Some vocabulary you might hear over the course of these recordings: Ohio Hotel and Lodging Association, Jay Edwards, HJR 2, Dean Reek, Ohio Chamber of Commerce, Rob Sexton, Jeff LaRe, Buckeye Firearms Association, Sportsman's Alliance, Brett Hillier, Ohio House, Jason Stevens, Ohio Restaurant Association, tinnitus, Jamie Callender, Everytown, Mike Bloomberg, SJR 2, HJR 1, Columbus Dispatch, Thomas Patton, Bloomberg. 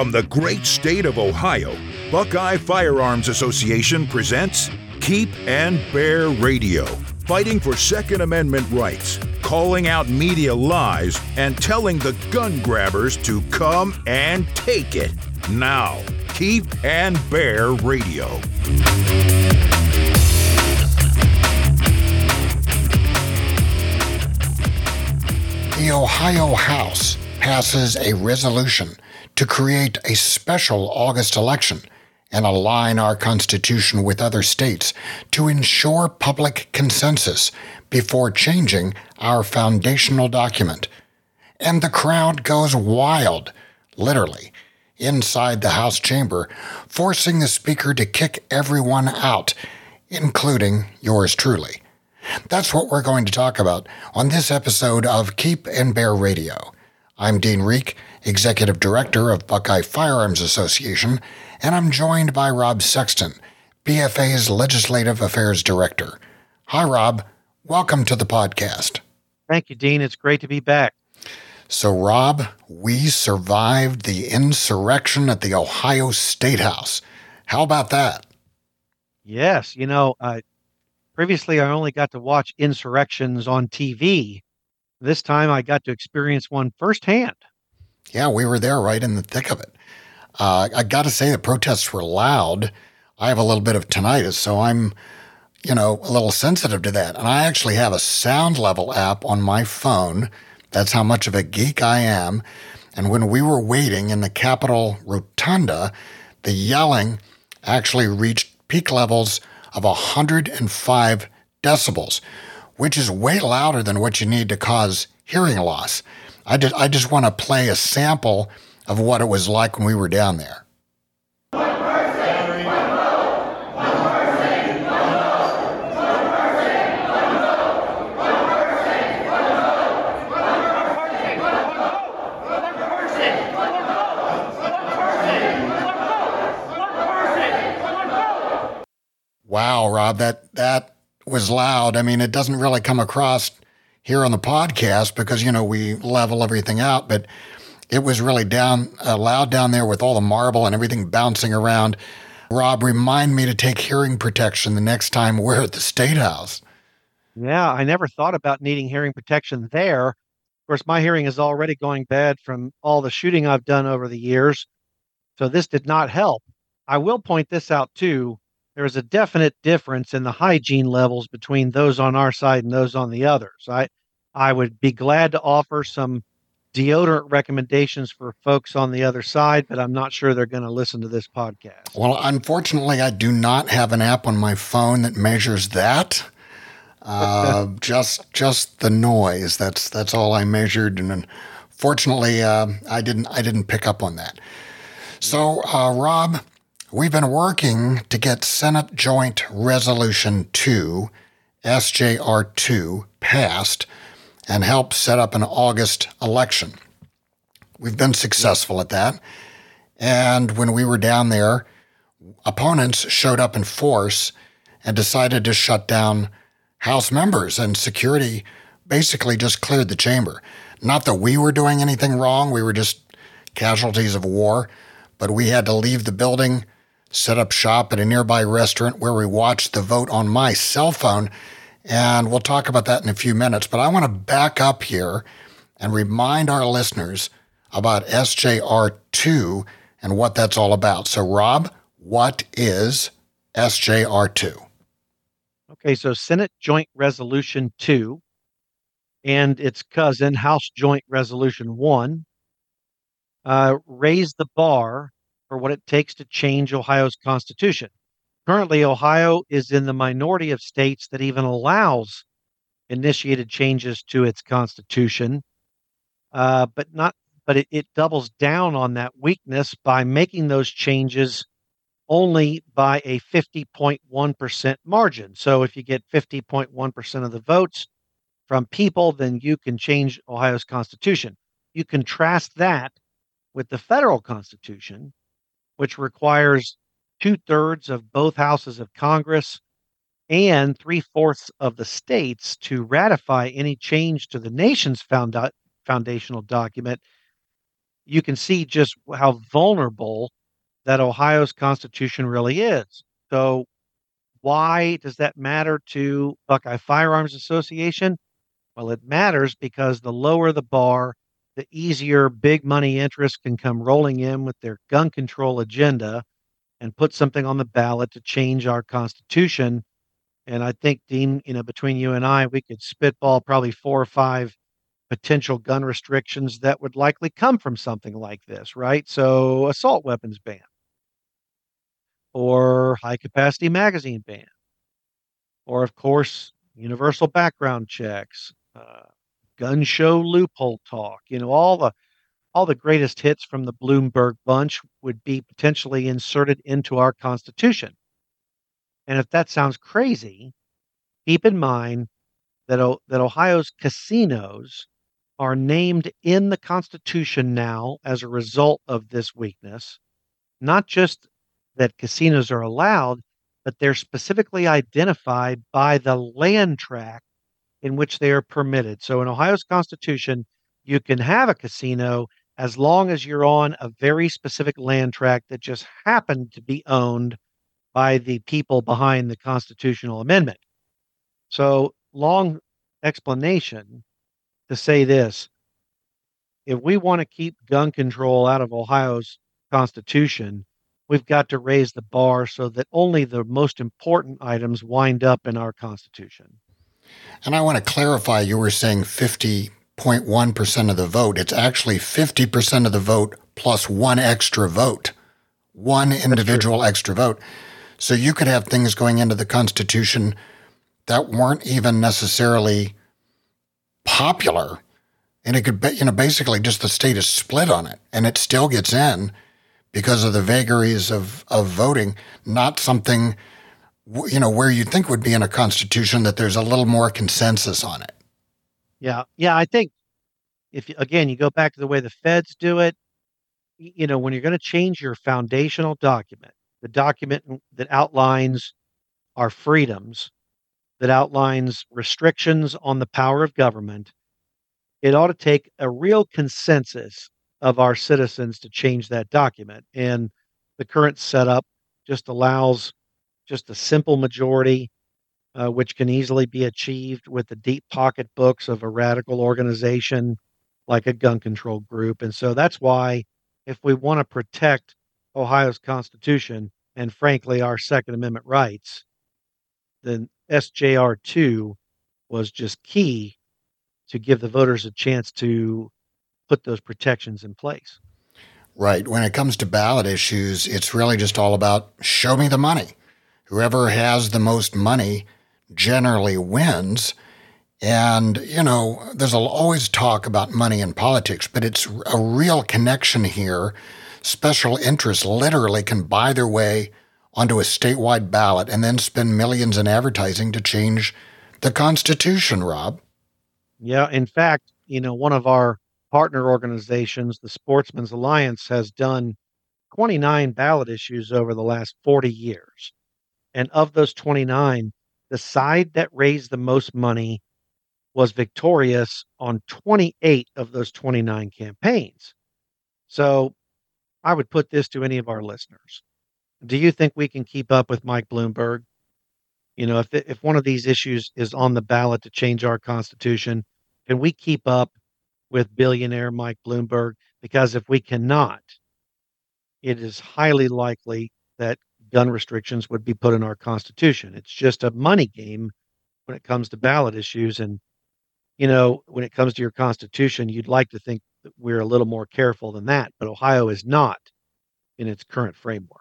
From the great state of Ohio, Buckeye Firearms Association presents Keep and Bear Radio, fighting for Second Amendment rights, calling out media lies, and telling the gun grabbers to come and take it. Now, Keep and Bear Radio. The Ohio House passes a resolution to create a special August election and align our Constitution with other states to ensure public consensus before changing our foundational document. And the crowd goes wild, literally, inside the House chamber, forcing the Speaker to kick everyone out, including yours truly. That's what we're going to talk about on this episode of Keep and Bear Radio. I'm Dean Reek, Executive Director of Buckeye Firearms Association, and I'm joined by Rob Sexton, BFA's Legislative Affairs Director. Hi, Rob. Welcome to the podcast. Thank you, Dean. It's great to be back. So, Rob, we survived the insurrection at the Ohio State House. How about that? Yes. You know, previously I only got to watch insurrections on TV. This time I got to experience one firsthand. Yeah, we were there right in the thick of it. I got to say the protests were loud. I have a little bit of tinnitus, so I'm, a little sensitive to that. And I actually have a sound level app on my phone. That's how much of a geek I am. And when we were waiting in the Capitol Rotunda, the yelling actually reached peak levels of 105 decibels, which is way louder than what you need to cause hearing loss. I just want to play a sample of what it was like when we were down there. Wow, Rob, that was loud. I mean, it doesn't really come across here on the podcast because, we level everything out, but it was really loud down there with all the marble and everything bouncing around. Rob, remind me to take hearing protection the next time we're at the State House. Yeah, I never thought about needing hearing protection there. Of course, my hearing is already going bad from all the shooting I've done over the years, so this did not help. I will point this out, too. There is a definite difference in the hygiene levels between those on our side and those on the others. I would be glad to offer some deodorant recommendations for folks on the other side, but I'm not sure they're going to listen to this podcast. Well, unfortunately, I do not have an app on my phone that measures that. Just the noise. That's all I measured, and unfortunately, I didn't pick up on that. So, Rob, we've been working to get Senate Joint Resolution 2, SJR 2, passed and help set up an August election. We've been successful at that. And when we were down there, opponents showed up in force and decided to shut down House members, and security basically just cleared the chamber. Not that we were doing anything wrong. We were just casualties of war, but we had to leave the building, set up shop at a nearby restaurant where we watched the vote on my cell phone, and we'll talk about that in a few minutes. But I want to back up here and remind our listeners about SJR 2 and what that's all about. So, Rob, what is SJR 2? Okay, so Senate Joint Resolution 2 and its cousin, House Joint Resolution 1, raise the bar for what it takes to change Ohio's Constitution. Currently, Ohio is in the minority of states that even allows initiated changes to its constitution, but it doubles down on that weakness by making those changes only by a 50.1% margin. So if you get 50.1% of the votes from people, then you can change Ohio's constitution. You contrast that with the federal constitution, which requires 2/3 of both houses of Congress and 3/4 of the states to ratify any change to the nation's foundational document. you can see just how vulnerable that Ohio's Constitution really is. So why does that matter to Buckeye Firearms Association? Well, it matters because the lower the bar, the easier big money interests can come rolling in with their gun control agenda and put something on the ballot to change our Constitution. And I think, Dean, between you and I, we could spitball probably 4 or 5 potential gun restrictions that would likely come from something like this, right? So assault weapons ban, or high-capacity magazine ban, or, of course, universal background checks, gun show loophole talk. All the greatest hits from the Bloomberg bunch would be potentially inserted into our Constitution. And if that sounds crazy, keep in mind that Ohio's casinos are named in the Constitution now as a result of this weakness, not just that casinos are allowed, but they're specifically identified by the land tract in which they are permitted. So in Ohio's Constitution, you can have a casino as long as you're on a very specific land tract that just happened to be owned by the people behind the constitutional amendment. So long explanation to say this: if we want to keep gun control out of Ohio's Constitution, we've got to raise the bar so that only the most important items wind up in our Constitution. And I want to clarify, you were saying 50.1% of the vote. It's actually 50% of the vote plus one extra vote, one individual extra vote. So you could have things going into the Constitution that weren't even necessarily popular. And it could be, basically just the state is split on it, and it still gets in because of the vagaries of voting, not something, where you'd think would be in a Constitution that there's a little more consensus on it. Yeah, I think you go back to the way the feds do it, when you're going to change your foundational document, the document that outlines our freedoms, that outlines restrictions on the power of government, it ought to take a real consensus of our citizens to change that document. And the current setup just allows just a simple majority, which can easily be achieved with the deep pocketbooks of a radical organization like a gun control group. And so that's why, if we want to protect Ohio's Constitution and, frankly, our Second Amendment rights, then SJR 2 was just key to give the voters a chance to put those protections in place. Right. When it comes to ballot issues, it's really just all about show me the money. Whoever has the most money generally wins. And, there's always talk about money in politics, but it's a real connection here. Special interests literally can buy their way onto a statewide ballot and then spend millions in advertising to change the Constitution, Rob. Yeah, in fact, one of our partner organizations, the Sportsman's Alliance, has done 29 ballot issues over the last 40 years. And of those 29, the side that raised the most money was victorious on 28 of those 29 campaigns. So I would put this to any of our listeners. Do you think we can keep up with Mike Bloomberg? If one of these issues is on the ballot to change our Constitution, can we keep up with billionaire Mike Bloomberg? Because if we cannot, it is highly likely that gun restrictions would be put in our Constitution. It's just a money game when it comes to ballot issues. And when it comes to your Constitution, you'd like to think that we're a little more careful than that, but Ohio is not in its current framework.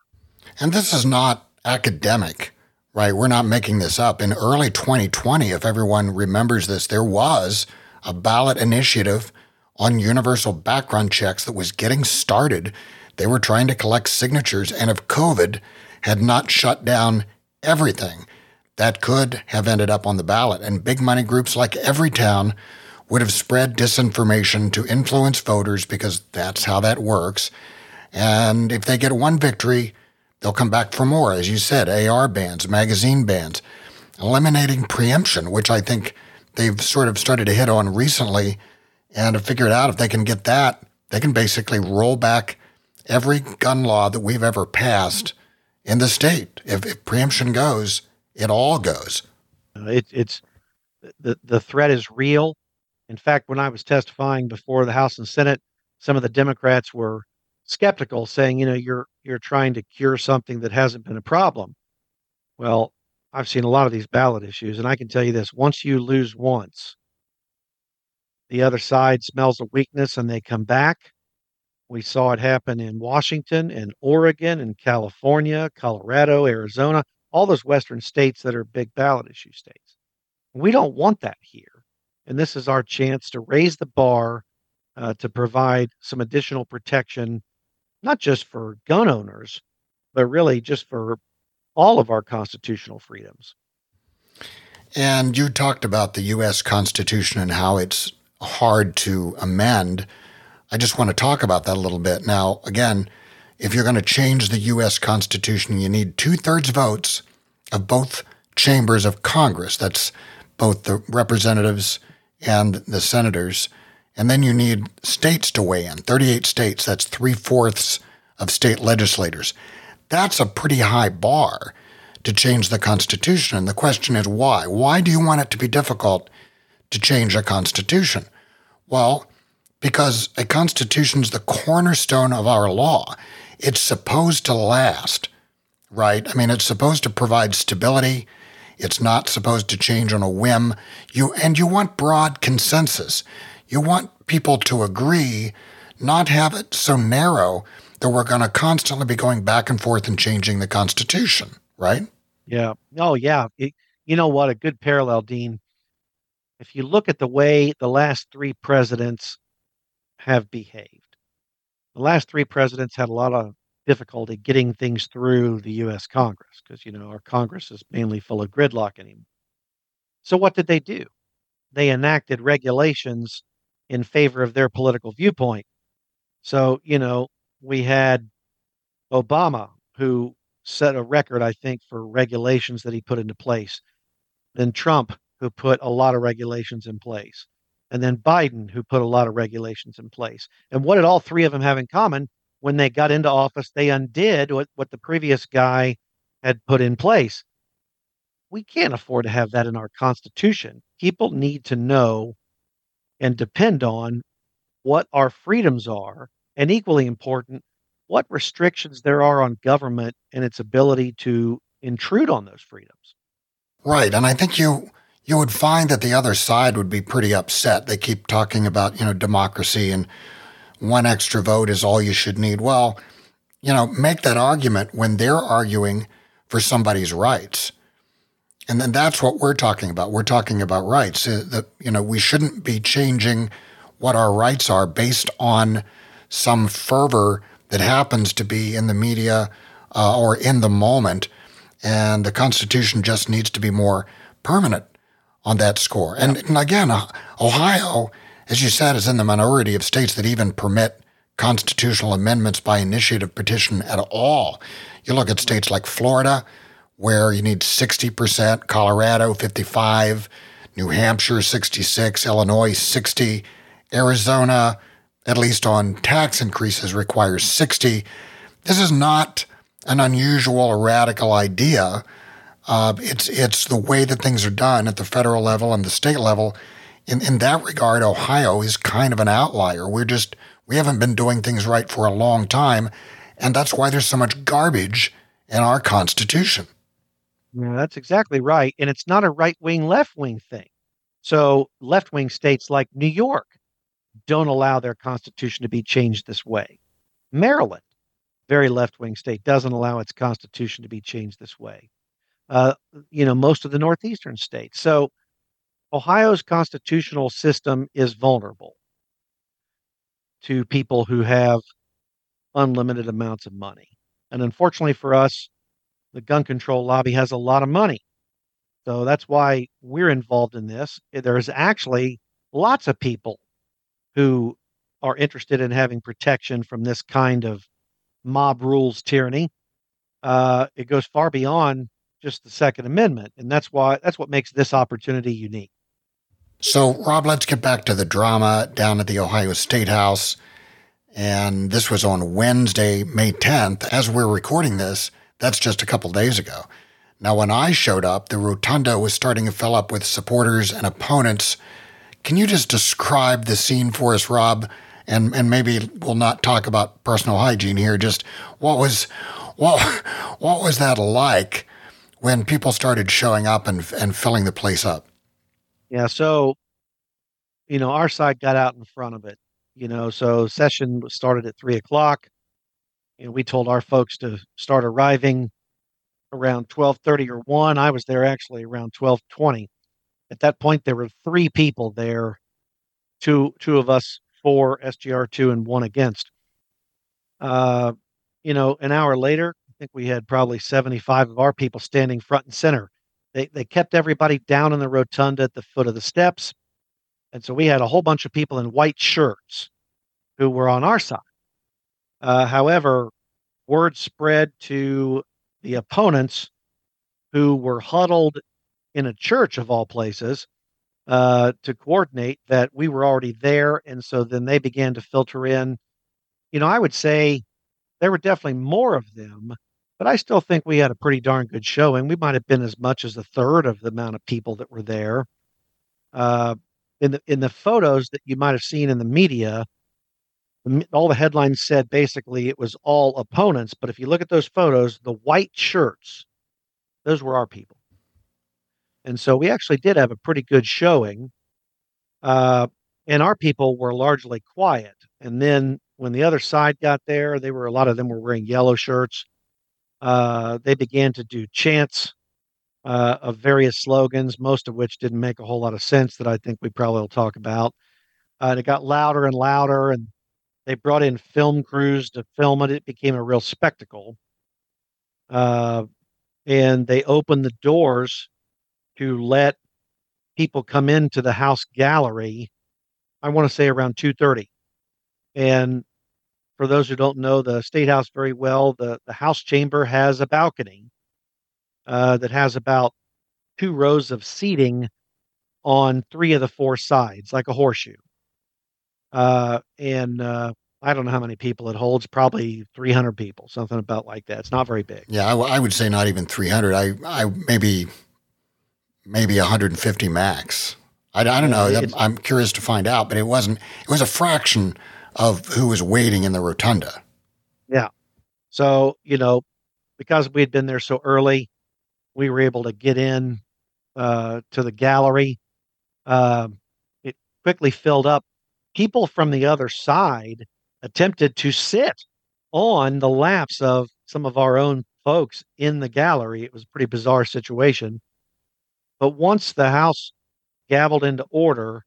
And this is not academic, right? We're not making this up. In early 2020, if everyone remembers this, there was a ballot initiative on universal background checks that was getting started. They were trying to collect signatures, and if COVID had not shut down everything, that could have ended up on the ballot, and big money groups like Everytown would have spread disinformation to influence voters, because that's how that works. And if they get one victory, they'll come back for more, as you said, AR bans, magazine bans, eliminating preemption, which I think they've sort of started to hit on recently and have figured out if they can get that They can basically roll back every gun law that we've ever passed in the state. If preemption goes, it all goes. It's the threat is real. In fact, when I was testifying before the House and Senate, some of the Democrats were skeptical, saying, you're trying to cure something that hasn't been a problem. Well, I've seen a lot of these ballot issues, and I can tell you this. Once you lose once, the other side smells a weakness and they come back. We saw it happen in Washington and Oregon and California, Colorado, Arizona, all those Western states that are big ballot issue states. We don't want that here. And this is our chance to raise the bar to provide some additional protection, not just for gun owners, but really just for all of our constitutional freedoms. And you talked about the U.S. Constitution and how it's hard to amend. I just want to talk about that a little bit. Now, again, if you're going to change the U.S. Constitution, you need two-thirds votes of both chambers of Congress. That's both the representatives and the senators. And then you need states to weigh in, 38 states. That's three-fourths of state legislators. That's a pretty high bar to change the Constitution. And the question is why? Why do you want it to be difficult to change a Constitution? Well, because a Constitution's the cornerstone of our law. It's supposed to last, right? I mean, it's supposed to provide stability. It's not supposed to change on a whim. You want broad consensus. You want people to agree, not have it so narrow that we're going to constantly be going back and forth and changing the Constitution, right? Yeah. Oh, yeah. You know what? A good parallel, Dean. If you look at the way the last three presidents have behaved, the last three presidents had a lot of difficulty getting things through the U.S. Congress because, our Congress is mainly full of gridlock anymore. So what did they do? They enacted regulations in favor of their political viewpoint. So, we had Obama, who set a record, I think, for regulations that he put into place. Then Trump, who put a lot of regulations in place. And then Biden, who put a lot of regulations in place. And what did all three of them have in common? When they got into office, they undid what the previous guy had put in place. We can't afford to have that in our Constitution. People need to know and depend on what our freedoms are, and equally important, what restrictions there are on government and its ability to intrude on those freedoms. Right, and I think you would find that the other side would be pretty upset. They keep talking about, democracy and one extra vote is all you should need. Well, make that argument when they're arguing for somebody's rights. And then that's what we're talking about. We're talking about rights. We shouldn't be changing what our rights are based on some fervor that happens to be in the media or in the moment. And the Constitution just needs to be more permanent on that score. And again, Ohio, as you said, is in the minority of states that even permit constitutional amendments by initiative petition at all. You look at states like Florida, where you need 60%, Colorado, 55%, New Hampshire, 66%, Illinois, 60%, Arizona, at least on tax increases, requires 60%. This is not an unusual or radical idea. It's the way that things are done at the federal level and the state level. In that regard, Ohio is kind of an outlier. We haven't been doing things right for a long time, and that's why there's so much garbage in our Constitution. Yeah, that's exactly right. And it's not a right-wing, left-wing thing. So left-wing states like New York don't allow their Constitution to be changed this way. Maryland, very left-wing state, doesn't allow its Constitution to be changed this way. Most of the northeastern states. So Ohio's constitutional system is vulnerable to people who have unlimited amounts of money. And unfortunately for us, the gun control lobby has a lot of money. So that's why we're involved in this. There's actually lots of people who are interested in having protection from this kind of mob rules tyranny. It goes far beyond just the Second Amendment. And that's what makes this opportunity unique. So, Rob, let's get back to the drama down at the Ohio State House. And this was on Wednesday, May 10th. As we're recording this, that's just a couple days ago. Now, when I showed up, the rotunda was starting to fill up with supporters and opponents. Can you just describe the scene for us, Rob? And maybe we'll not talk about personal hygiene here. Just what was that like when people started showing up and filling the place up? Yeah, so, you know, our side got out in front of it. You know, so session started at 3 o'clock, and we told our folks to start arriving around 12:30 or 1. I was there actually around 12:20. At that point, there were three people there, two of us for SJR 2 and one against. You know, an hour later, I think we had probably 75 of our people standing front and center. They kept everybody down in the rotunda at the foot of the steps. And so we had a whole bunch of people in white shirts who were on our side. However, word spread to the opponents who were huddled in a church of all places to coordinate that we were already there. And so then they began to filter in. You know, I would say there were definitely more of them, but I still think we had a pretty darn good showing. We might have been as much as a third of the amount of people that were there. In the photos that you might have seen in the media, all the headlines said basically it was all opponents. But if you look at those photos, the white shirts, those were our people. And so we actually did have a pretty good showing. And our people were largely quiet. And then when the other side got there, a lot of them were wearing yellow shirts. They began to do chants of various slogans, most of which didn't make a whole lot of sense that I think we probably will talk about. And it got louder and louder, and they brought in film crews to film it. It became a real spectacle. And they opened the doors to let people come into the house gallery, I want to say around 2:30. And for those who don't know the State House very well, the House Chamber has a balcony that has about two rows of seating on three of the four sides, like a horseshoe. And I don't know how many people it holds, probably 300 people, something about like that. It's not very big. Yeah, I would say not even 300. I maybe 150 max. I don't know. I'm curious to find out, but it was a fraction of who was waiting in the rotunda. Yeah. So, you know, because we had been there so early, we were able to get in to the gallery. It quickly filled up. People from the other side attempted to sit on the laps of some of our own folks in the gallery. It was a pretty bizarre situation. But once the house gaveled into order,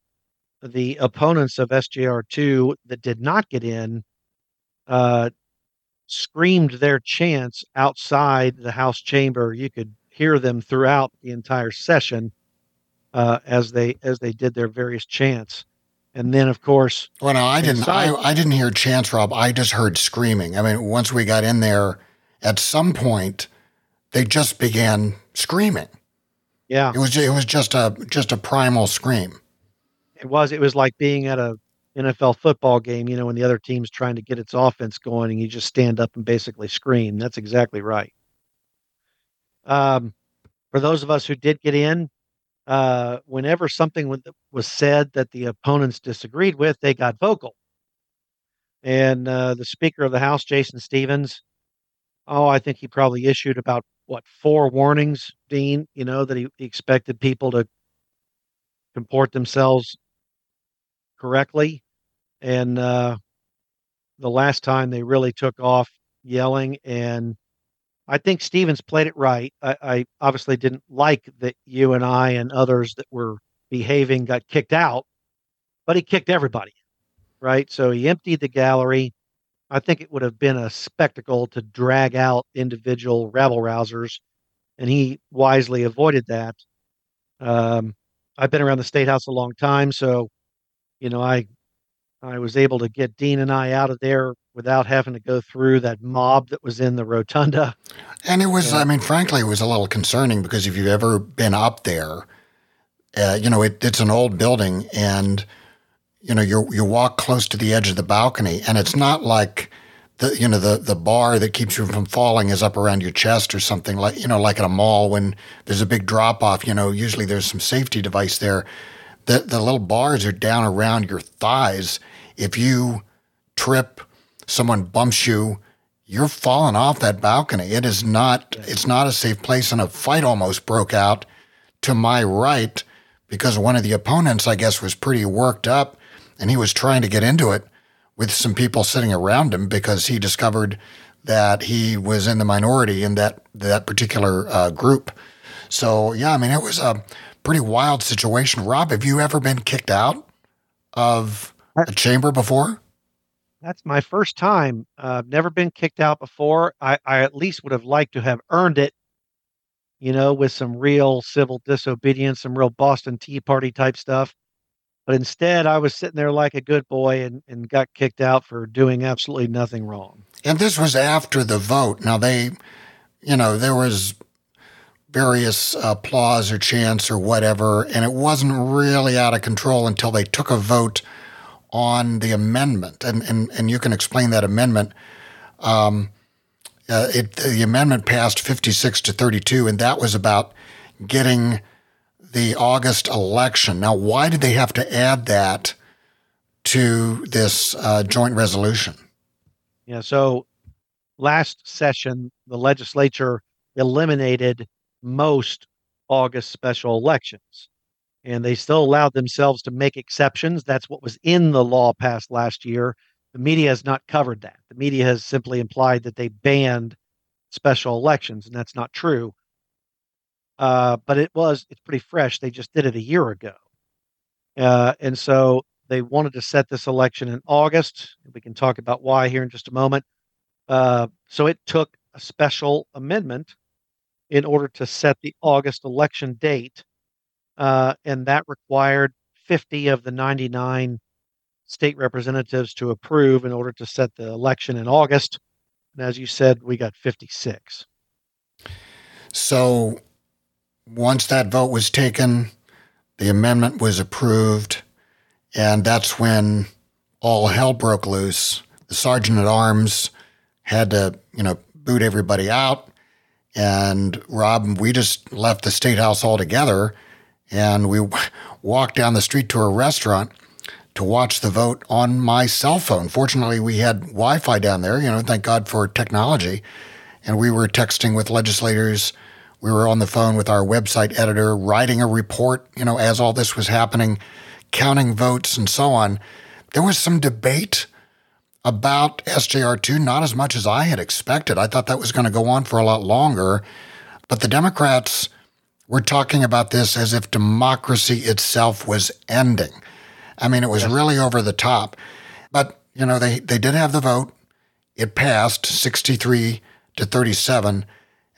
the opponents of SJR 2 that did not get in screamed their chants outside the house chamber. You could hear them throughout the entire session as they did their various chants. And then, of course, well, no, I didn't hear chants, Rob. I just heard screaming. I mean, once we got in there, at some point, they just began screaming. Yeah, it was just a primal scream. It was like being at a NFL football game, you know, when the other team's trying to get its offense going, and you just stand up and basically scream. That's exactly right. For those of us who did get in, whenever something was said that the opponents disagreed with, they got vocal. And the Speaker of the House, Jason Stevens, I think he probably issued about, four warnings, Dean, you know, that he expected people to comport themselves correctly. And the last time they really took off yelling, and I think Stevens played it right. I obviously didn't like that you and I and others that were behaving got kicked out, but he kicked everybody, right? So he emptied the gallery. I think it would have been a spectacle to drag out individual rabble-rousers, and he wisely avoided that. I've been around the State House a long time, so you know, I was able to get Dean and I out of there without having to go through that mob that was in the rotunda. And it was, I mean, frankly, it was a little concerning because if you've ever been up there, you know, it's an old building and you know, you walk close to the edge of the balcony, and it's not like the bar that keeps you from falling is up around your chest or something, like, you know, like at a mall when there's a big drop off, you know, usually there's some safety device there. The little bars are down around your thighs. If you trip, someone bumps you, you're falling off that balcony. It is not, it's not a safe place. And a fight almost broke out to my right because one of the opponents, I guess, was pretty worked up and he was trying to get into it with some people sitting around him because he discovered that he was in the minority in that particular group. So, yeah, I mean, it was a pretty wild situation. Rob, have you ever been kicked out of the chamber before? That's my first time. I've never been kicked out before. I at least would have liked to have earned it, you know, with some real civil disobedience, some real Boston Tea Party type stuff. But instead, I was sitting there like a good boy and got kicked out for doing absolutely nothing wrong. And this was after the vote. Now, they, you know, there was various applause or chants or whatever, and it wasn't really out of control until they took a vote on the amendment, and you can explain that amendment. The amendment passed 56-32, and that was about getting the August election. Now, why did they have to add that to this joint resolution? Yeah, so last session, the legislature eliminated most August special elections, and they still allowed themselves to make exceptions. That's what was in the law passed last year. The media has not covered that. The media has simply implied that they banned special elections, and that's not true. But it's pretty fresh. They just did it a year ago. And so they wanted to set this election in August. We can talk about why here in just a moment. So it took a special amendment in order to set the August election date. And that required 50 of the 99 state representatives to approve in order to set the election in August. And as you said, we got 56. So once that vote was taken, the amendment was approved, and that's when all hell broke loose. The sergeant at arms had to, you know, boot everybody out. And Rob, we just left the state house altogether. And we walked down the street to a restaurant to watch the vote on my cell phone. Fortunately, we had Wi-Fi down there, you know, thank God for technology. And we were texting with legislators. We were on the phone with our website editor, writing a report, you know, as all this was happening, counting votes and so on. There was some debate about SJR 2, not as much as I had expected. I thought that was going to go on for a lot longer. But the Democrats, we're talking about this as if democracy itself was ending. I mean, it was really over the top. But, you know, they did have the vote. It passed 63-37.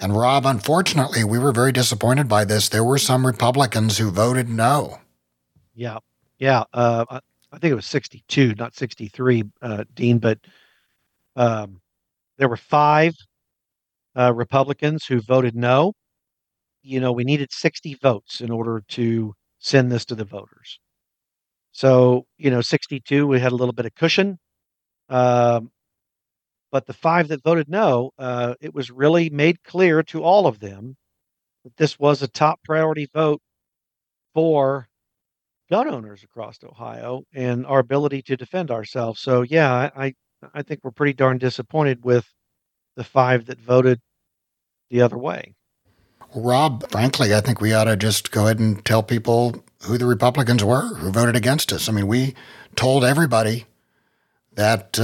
And, Rob, unfortunately, we were very disappointed by this. There were some Republicans who voted no. Yeah. I think it was 62, not 63, Dean. But there were five Republicans who voted no. You know, we needed 60 votes in order to send this to the voters. So, you know, 62, we had a little bit of cushion. But the five that voted no, it was really made clear to all of them that this was a top priority vote for gun owners across Ohio and our ability to defend ourselves. So, yeah, I think we're pretty darn disappointed with the five that voted the other way. Rob, frankly, I think we ought to just go ahead and tell people who the Republicans were who voted against us. I mean, we told everybody that,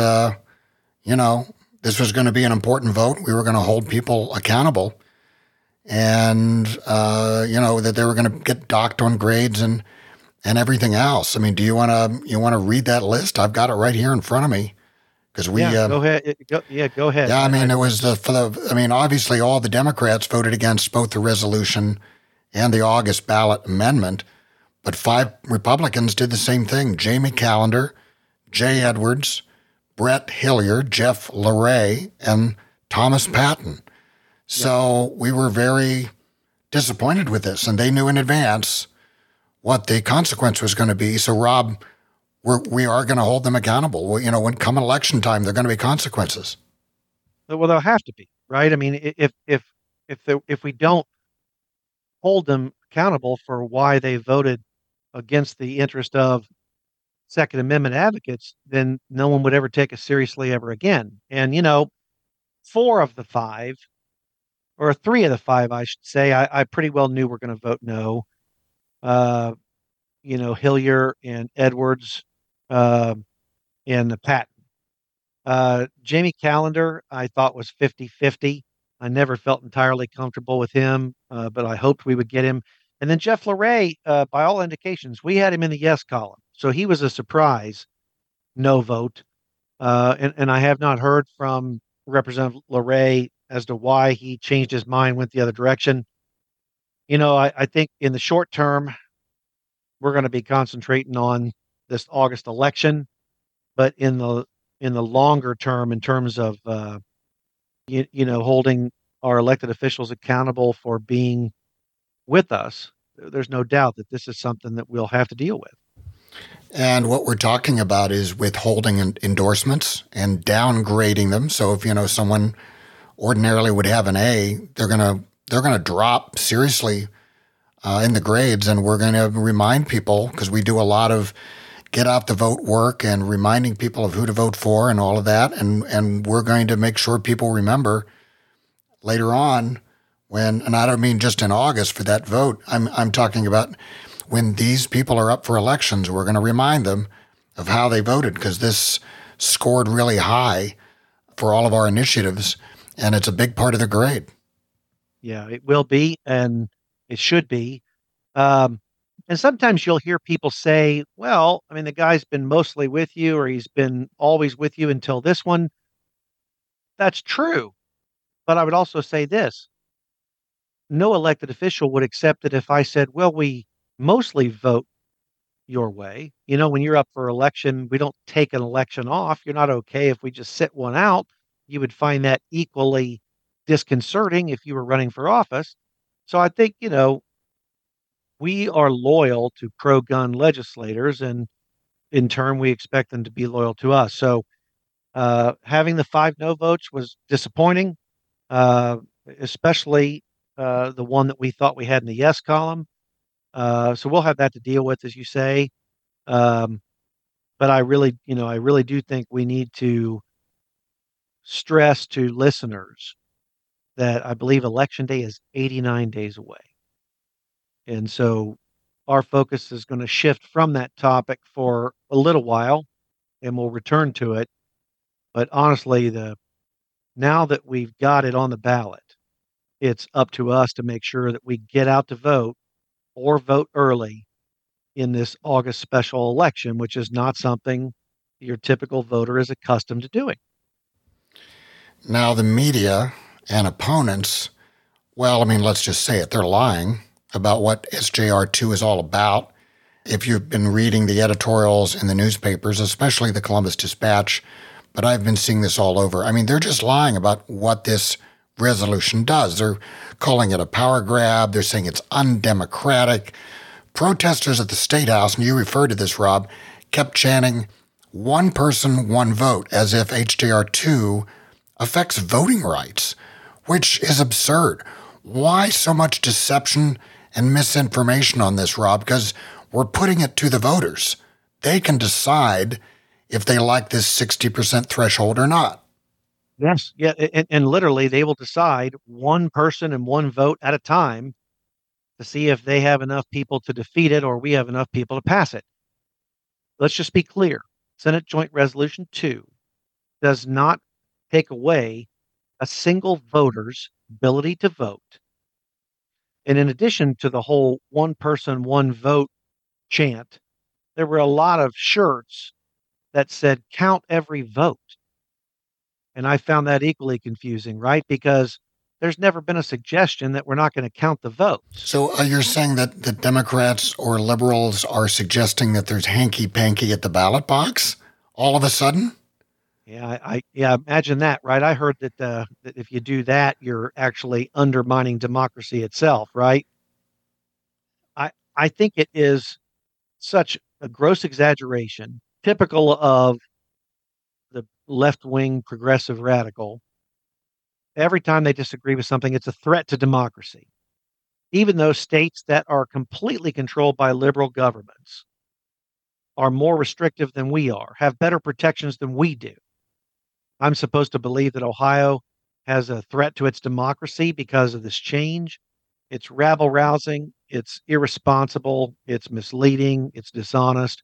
you know, this was going to be an important vote. We were going to hold people accountable and, you know, that they were going to get docked on grades and everything else. I mean, do you want to read that list? I've got it right here in front of me. Because go ahead. Go ahead. Yeah, I mean, it was obviously all the Democrats voted against both the resolution and the August ballot amendment, but five Republicans did the same thing: Jamie Callender, Jay Edwards, Brett Hillier, Jeff LaRe, and Thomas Patton. So we were very disappointed with this, and they knew in advance what the consequence was going to be. So, Rob, we are going to hold them accountable. When come election time, there are going to be consequences. Well, there'll have to be, right? I mean, if we don't hold them accountable for why they voted against the interest of Second Amendment advocates, then no one would ever take us seriously ever again. And, three of the five, I should say, I pretty well knew were going to vote no. Hillier and Edwards and Patton. Jamie Callender, I thought, was 50-50. I never felt entirely comfortable with him, but I hoped we would get him. And then Jeff LaRe, by all indications, we had him in the yes column. So he was a surprise no vote. And I have not heard from Representative LaRe as to why he changed his mind, went the other direction. I think in the short term, we're going to be concentrating on this August election, but in the longer term, in terms of, holding our elected officials accountable for being with us, there's no doubt that this is something that we'll have to deal with. And what we're talking about is withholding endorsements and downgrading them. So if, someone ordinarily would have an A, they're going to drop seriously in the grades. And we're going to remind people, because we do a lot of get out the vote work and reminding people of who to vote for and all of that. And we're going to make sure people remember later on when, and I don't mean just in August for that vote. I'm talking about when these people are up for elections, we're going to remind them of how they voted, because this scored really high for all of our initiatives, and it's a big part of the grade. Yeah, it will be, and it should be. And sometimes you'll hear people say, well, I mean, the guy's been mostly with you, or he's been always with you until this one. That's true. But I would also say this. No elected official would accept it if I said, well, we mostly vote your way. When you're up for election, we don't take an election off. You're not okay if we just sit one out. You would find that equally disconcerting if you were running for office. So I think, we are loyal to pro-gun legislators, and in turn, we expect them to be loyal to us. So having the 5 no votes was disappointing, especially the one that we thought we had in the yes column. So we'll have that to deal with, as you say. But I really do think we need to stress to listeners that I believe Election Day is 89 days away. And so our focus is going to shift from that topic for a little while, and we'll return to it. But honestly, now that we've got it on the ballot, it's up to us to make sure that we get out to vote or vote early in this August special election, which is not something your typical voter is accustomed to doing. Now, the media and opponents, let's just say it, they're lying about what SJR 2 is all about. If you've been reading the editorials in the newspapers, especially the Columbus Dispatch, but I've been seeing this all over. They're just lying about what this resolution does. They're calling it a power grab. They're saying it's undemocratic. Protesters at the State House, and you referred to this, Rob, kept chanting, "One person, one vote," as if HJR 2 affects voting rights, which is absurd. Why so much deception and misinformation on this, Rob? Because we're putting it to the voters. They can decide if they like this 60% threshold or not. Yes. Yeah. And literally, they will decide one person and one vote at a time to see if they have enough people to defeat it or we have enough people to pass it. Let's just be clear. Senate Joint Resolution 2 does not take away a single voter's ability to vote. And in addition to the whole one person, one vote chant, there were a lot of shirts that said count every vote. And I found that equally confusing, right? Because there's never been a suggestion that we're not going to count the votes. So you're saying that the Democrats or liberals are suggesting that there's hanky-panky at the ballot box all of a sudden? Yeah, I imagine that, right? I heard that if you do that, you're actually undermining democracy itself, right? I think it is such a gross exaggeration typical of the left-wing progressive radical. Every time they disagree with something, it's a threat to democracy. Even though states that are completely controlled by liberal governments are more restrictive than we are, have better protections than we do. I'm supposed to believe that Ohio has a threat to its democracy because of this change. It's rabble-rousing, it's irresponsible, it's misleading, it's dishonest.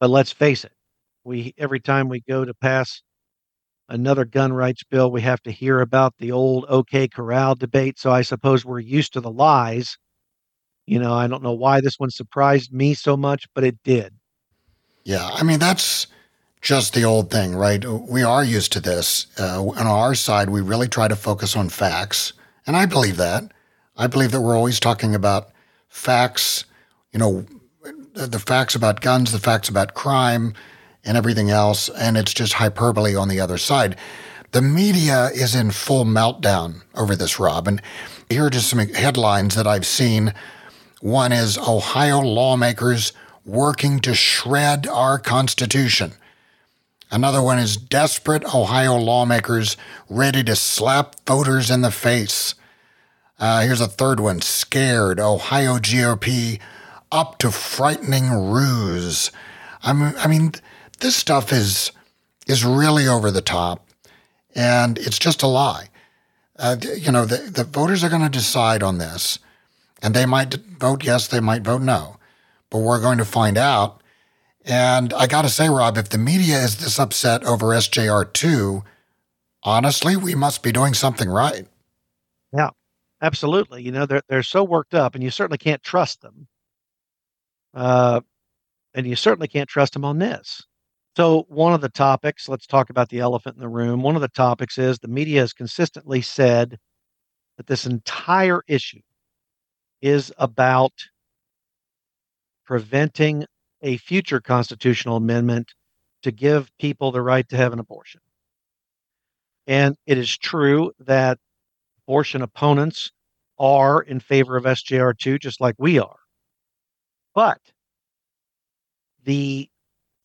But let's face it, every time we go to pass another gun rights bill, we have to hear about the old OK Corral debate. So I suppose we're used to the lies. You know, I don't know why this one surprised me so much, but it did. Yeah, I mean, that's just the old thing, right? We are used to this. On our side, we really try to focus on facts. And I believe that. I believe that we're always talking about facts, you know, the facts about guns, the facts about crime, and everything else, and it's just hyperbole on the other side. The media is in full meltdown over this, Rob, and here are just some headlines that I've seen. One is Ohio lawmakers working to shred our Constitution. Another one is desperate Ohio lawmakers ready to slap voters in the face. Here's a third one, scared Ohio GOP up to frightening ruse. I mean, this stuff is really over the top, and it's just a lie. You know, the voters are going to decide on this, and they might vote yes, they might vote no, but we're going to find out. And I got to say, Rob, if the media is this upset over SJR 2, honestly, we must be doing something right. Yeah, absolutely. You know, they're so worked up, and you certainly can't trust them. And you certainly can't trust them on this. So one of the topics, let's talk about the elephant in the room. One of the topics is the media has consistently said that this entire issue is about preventing a future constitutional amendment to give people the right to have an abortion. And it is true that abortion opponents are in favor of SJR 2, just like we are. But the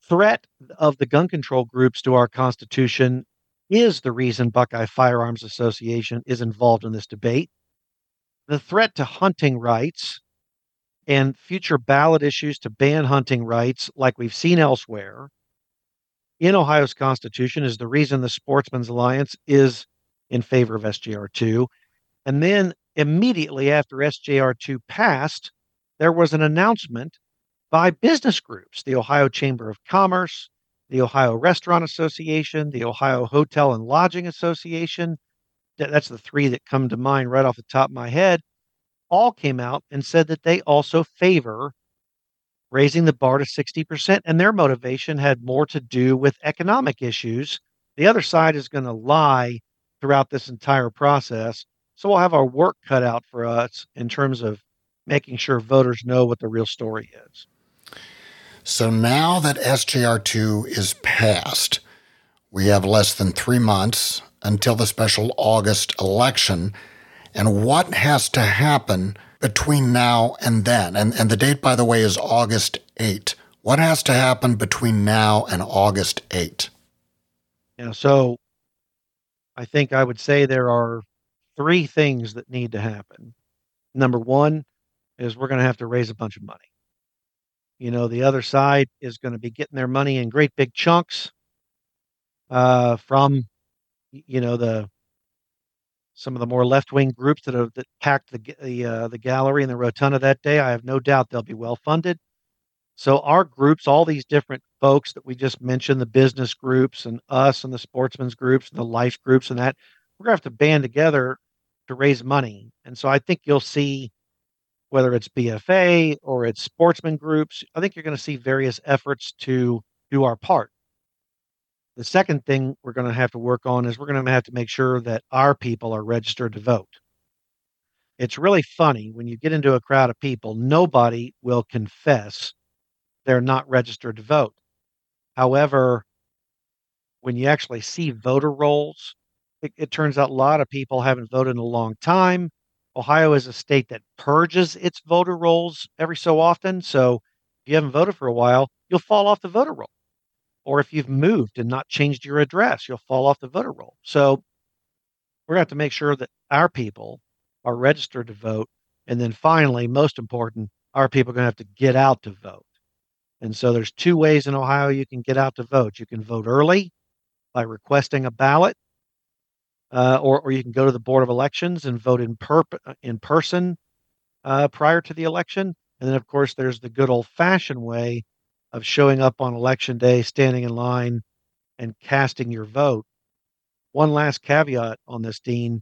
threat of the gun control groups to our Constitution is the reason Buckeye Firearms Association is involved in this debate. The threat to hunting rights and future ballot issues to ban hunting rights, like we've seen elsewhere, in Ohio's Constitution is the reason the Sportsman's Alliance is in favor of SJR 2. And then immediately after SJR 2 passed, there was an announcement by business groups, the Ohio Chamber of Commerce, the Ohio Restaurant Association, the Ohio Hotel and Lodging Association. That's the three that come to mind right off the top of my head. All came out and said that they also favor raising the bar to 60%, and their motivation had more to do with economic issues. The other side is going to lie throughout this entire process, so we'll have our work cut out for us in terms of making sure voters know what the real story is. So now that SJR 2 is passed, we have less than 3 months until the special August election. And what has to happen between now and then? And the date, by the way, is August 8. What has to happen between now and August 8? Yeah, so I think I would say there are three things that need to happen. Number one is we're going to have to raise a bunch of money. You know, the other side is going to be getting their money in great big chunks from, you know, some of the more left-wing groups that packed the gallery and the rotunda that day. I have no doubt they'll be well-funded. So our groups, all these different folks that we just mentioned, the business groups and us and the sportsmen's groups and the life groups and that, we're going to have to band together to raise money. And so I think you'll see, whether it's BFA or it's sportsman groups, I think you're going to see various efforts to do our part. The second thing we're going to have to work on is we're going to have to make sure that our people are registered to vote. It's really funny when you get into a crowd of people, nobody will confess they're not registered to vote. However, when you actually see voter rolls, it turns out a lot of people haven't voted in a long time. Ohio is a state that purges its voter rolls every so often. So if you haven't voted for a while, you'll fall off the voter roll. or if you've moved and not changed your address, you'll fall off the voter roll. So we're going to have to make sure that our people are registered to vote. And then finally, most important, our people are going to have to get out to vote. And so there's two ways in Ohio you can get out to vote. You can vote early by requesting a ballot, or you can go to the Board of Elections and vote in person prior to the election. And then, of course, there's the good old-fashioned way of showing up on Election Day, standing in line, and casting your vote. One last caveat on this, Dean.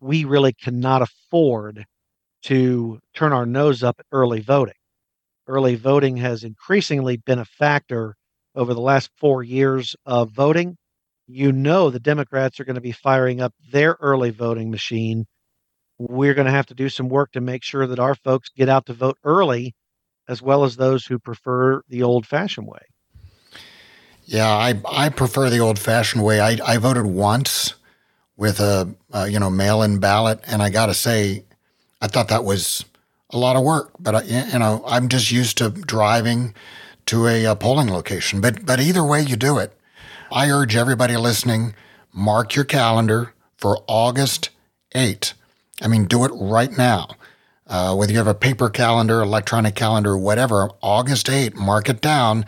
We really cannot afford to turn our nose up at early voting. Early voting has increasingly been a factor over the last 4 years of voting. You know the Democrats are going to be firing up their early voting machine. We're going to have to do some work to make sure that our folks get out to vote early, as well as those who prefer the old-fashioned way. Yeah, I prefer the old-fashioned way. I voted once with a mail-in ballot, and I got to say, I thought that was a lot of work, but I'm just used to driving to a polling location. But either way you do it, I urge everybody listening, mark your calendar for August 8th. I mean, do it right now. Whether you have a paper calendar, electronic calendar, whatever, August 8th, mark it down.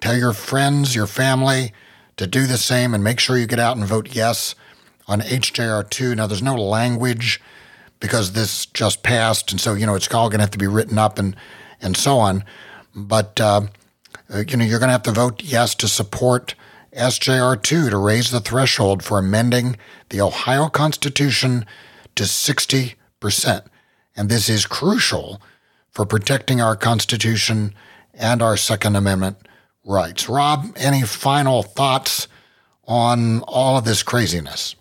Tell your friends, your family to do the same, and make sure you get out and vote yes on HJR 2. Now, there's no language because this just passed, and so, it's all going to have to be written up and so on. But, you're going to have to vote yes to support SJR 2 to raise the threshold for amending the Ohio Constitution to 60%. And this is crucial for protecting our Constitution and our Second Amendment rights. Rob, any final thoughts on all of this craziness?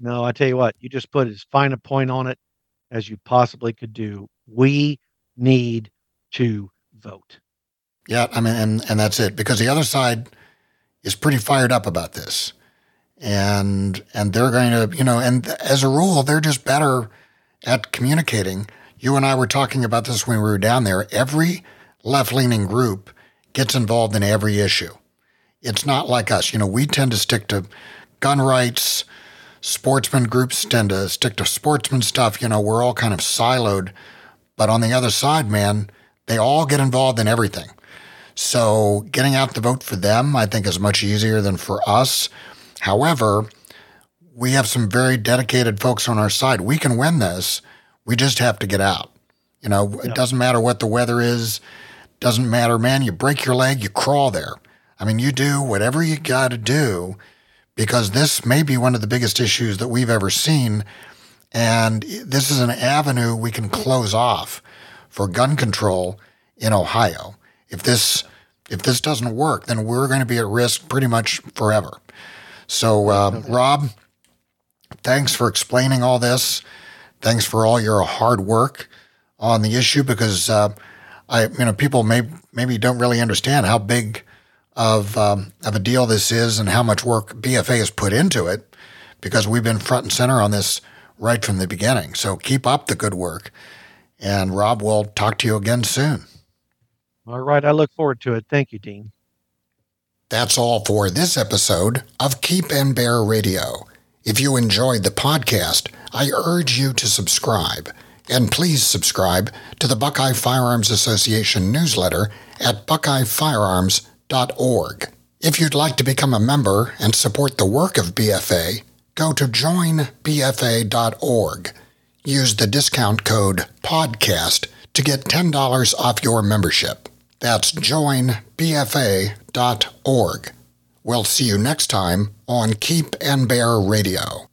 No, I tell you what, you just put as fine a point on it as you possibly could do. We need to vote. Yeah, I mean, and that's it. Because the other side is pretty fired up about this. And they're going to, and as a rule, they're just better at communicating. You and I were talking about this when we were down there. Every left-leaning group gets involved in every issue. It's not like us. We tend to stick to gun rights. Sportsman groups tend to stick to sportsman stuff. We're all kind of siloed. But on the other side, man, they all get involved in everything. So getting out the vote for them, I think, is much easier than for us. However, we have some very dedicated folks on our side. We can win this. We just have to get out. It doesn't matter what the weather is. Doesn't matter, man. You break your leg, you crawl there. I mean, you do whatever you got to do, because this may be one of the biggest issues that we've ever seen. And this is an avenue we can close off for gun control in Ohio. If this doesn't work, then we're going to be at risk pretty much forever. So, Rob, thanks for explaining all this. Thanks for all your hard work on the issue, because people maybe don't really understand how big of a deal this is and how much work BFA has put into it, because we've been front and center on this right from the beginning. So keep up the good work. And Rob, we'll talk to you again soon. All right. I look forward to it. Thank you, Dean. That's all for this episode of Keep and Bear Radio. If you enjoyed the podcast, I urge you to subscribe. And please subscribe to the Buckeye Firearms Association newsletter at buckeyefirearms.com. If you'd like to become a member and support the work of BFA, go to joinbfa.org. Use the discount code PODCAST to get $10 off your membership. That's joinbfa.org. We'll see you next time on Keep and Bear Radio.